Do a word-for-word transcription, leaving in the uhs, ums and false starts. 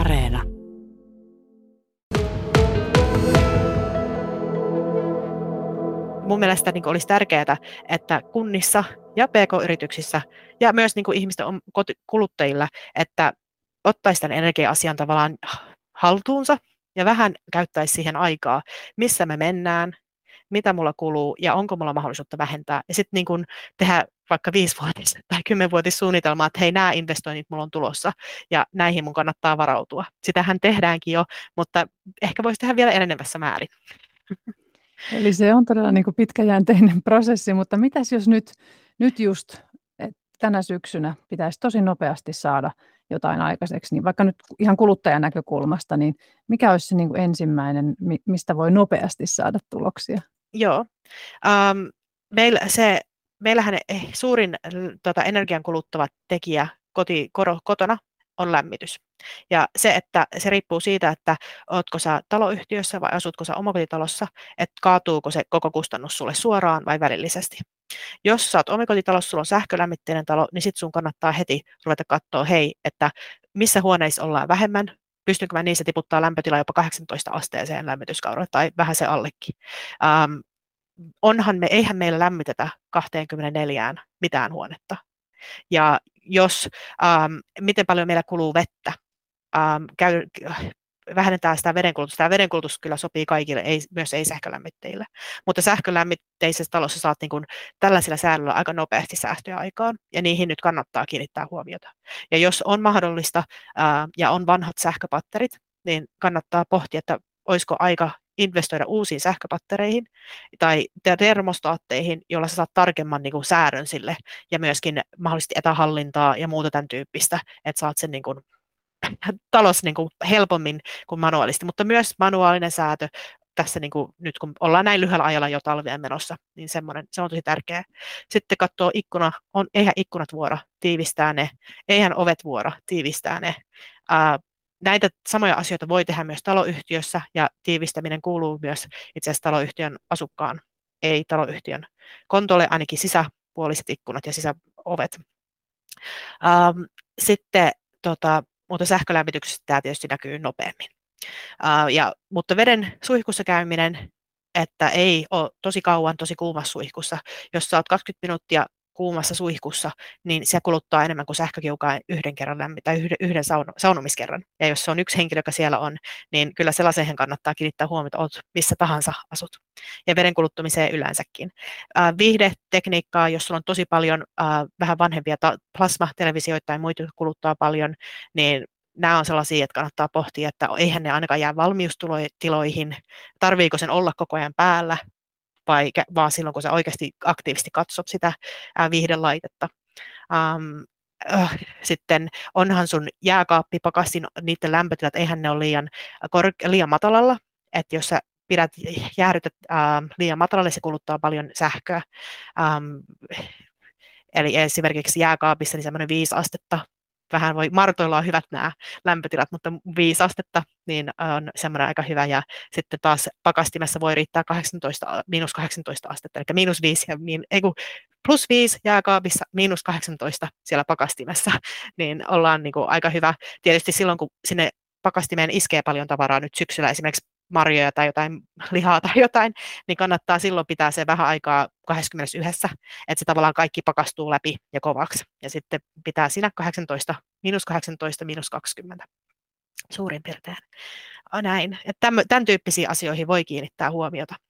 Areena. Mun mielestä niin kuin olisi tärkeää, että kunnissa ja pk-yrityksissä ja myös niin kuin ihmisten kuluttajilla, että ottaisi tämän energia-asian tavallaan haltuunsa ja vähän käyttäisi siihen aikaa, missä me mennään, mitä mulla kuluu ja onko mulla mahdollisuutta vähentää. Ja sitten niin kuin tehdä vaikka viisivuotis- tai kymmenvuotissuunnitelmaa, että hei, nämä investoinnit mulla on tulossa ja näihin mun kannattaa varautua. Sitähän tehdäänkin jo, mutta ehkä voisi tehdä vielä enenevässä määrin. Eli se on todella niin kuin pitkäjänteinen prosessi, mutta mitäs jos nyt, nyt just tänä syksynä pitäisi tosi nopeasti saada jotain aikaiseksi, niin vaikka nyt ihan kuluttajan näkökulmasta, niin mikä olisi se niin kuin ensimmäinen, mistä voi nopeasti saada tuloksia? Joo. Um, meillä se, meillähän suurin tuota, energian kuluttava tekijä koti, kotona on lämmitys. Ja se, että se riippuu siitä, että ootko sä taloyhtiössä vai asutko sä omakotitalossa, että kaatuuko se koko kustannus sulle suoraan vai välillisesti. Jos sä oot omakotitalossa, sulla on sähkölämmitteinen talo, niin sit sun kannattaa heti ruveta katsoa, hei, että missä huoneissa ollaan vähemmän, pystynkö mä niissä tiputtaa lämpötila jopa kahdeksantoista asteeseen lämmityskaudella tai vähän se allekin. Ähm, onhan me, eihän meillä lämmitetä kaksikymmentäneljä mitään huonetta. Ja jos, ähm, miten paljon meillä kuluu vettä, ähm, käy, vähennetään sitä vedenkulutusta. Tämä vedenkulutus kyllä sopii kaikille, ei, myös ei-sähkölämmitteille. Mutta sähkölämmitteisessä talossa saat niin kuin tällaisilla säädöllä aika nopeasti säästöjä aikaan, ja niihin nyt kannattaa kiinnittää huomiota. Ja jos on mahdollista ää, ja on vanhat sähköpatterit, niin kannattaa pohtia, että olisiko aika investoida uusiin sähköpattereihin tai termostaatteihin, joilla sä saat tarkemman niin kuin säädön sille, ja myöskin mahdollisesti etähallintaa ja muuta tämän tyyppistä, että saat sen niin kuin talos niin kuin helpommin kuin manuaalisti, mutta myös manuaalinen säätö tässä niin kuin, nyt kun ollaan näin lyhyellä ajalla jo talveen menossa, niin semmoinen, se on tosi tärkeää. Sitten katsoo ikkuna, on, eihän ikkunat vuora, tiivistää ne, eihän ovet vuora, tiivistää ne. Ää, näitä samoja asioita voi tehdä myös taloyhtiössä ja tiivistäminen kuuluu myös itse asiassa taloyhtiön asukkaan, ei taloyhtiön kontolle ainakin sisäpuoliset ikkunat ja sisäovet. Ää, sitten tota, mutta sähkölämmityksessä tämä tietysti näkyy nopeammin. Uh, ja, mutta veden suihkussa käyminen, että ei ole tosi kauan tosi kuumassa suihkussa. Jos sä oot kaksikymmentä minuuttia kuumassa suihkussa, niin se kuluttaa enemmän kuin sähkökiukaan yhden kerran lämmin, tai yhden, yhden sauno, saunomiskerran. Ja jos se on yksi henkilö, joka siellä on, niin kyllä sellaiseen kannattaa kiinnittää huomiota, oot missä tahansa asut. Ja veden kuluttamiseen yleensäkin. Äh, viihdetekniikkaa, jos sulla on tosi paljon äh, vähän vanhempia ta- plasmatelevisioita tai muita kuluttaa paljon, niin nämä on sellaisia, että kannattaa pohtia, että eihän ne ainakaan jää valmiustiloihin, tarviiko sen olla koko ajan päällä, vai vaan silloin, kun sä oikeasti aktiivisesti katsot sitä viihdelaitetta. Ähm, äh, sitten onhan sun jääkaappi, pakassi, niiden lämpötilat, eihän ne ole liian, korke- liian matalalla. Että jos sä pidät, jäähdytät äh, liian matalalle, se kuluttaa paljon sähköä. Ähm, eli esimerkiksi jääkaapissa niin semmoinen viisi astetta. Vähän voi, martoilla on hyvät nämä lämpötilat, mutta viisi astetta niin on semmoinen aika hyvä. Ja sitten taas pakastimessa voi riittää miinus kahdeksantoista astetta, eli miinus viisi ja miin, ei kun, plus viisi jääkaapissa, miinus kahdeksantoista siellä pakastimessa. Niin ollaan niin kuin, aika hyvä. Tietysti silloin, kun sinne pakastimeen iskee paljon tavaraa nyt syksyllä, esimerkiksi marjoja tai jotain lihaa tai jotain, niin kannattaa silloin pitää se vähän aikaa kaksikymmentäyksi, että se tavallaan kaikki pakastuu läpi ja kovaksi. Ja sitten pitää siinä kahdeksantoista, miinus kahdeksantoista, miinus kaksikymmentä suurin piirtein. Näin. Että tämän tyyppisiin asioihin voi kiinnittää huomiota.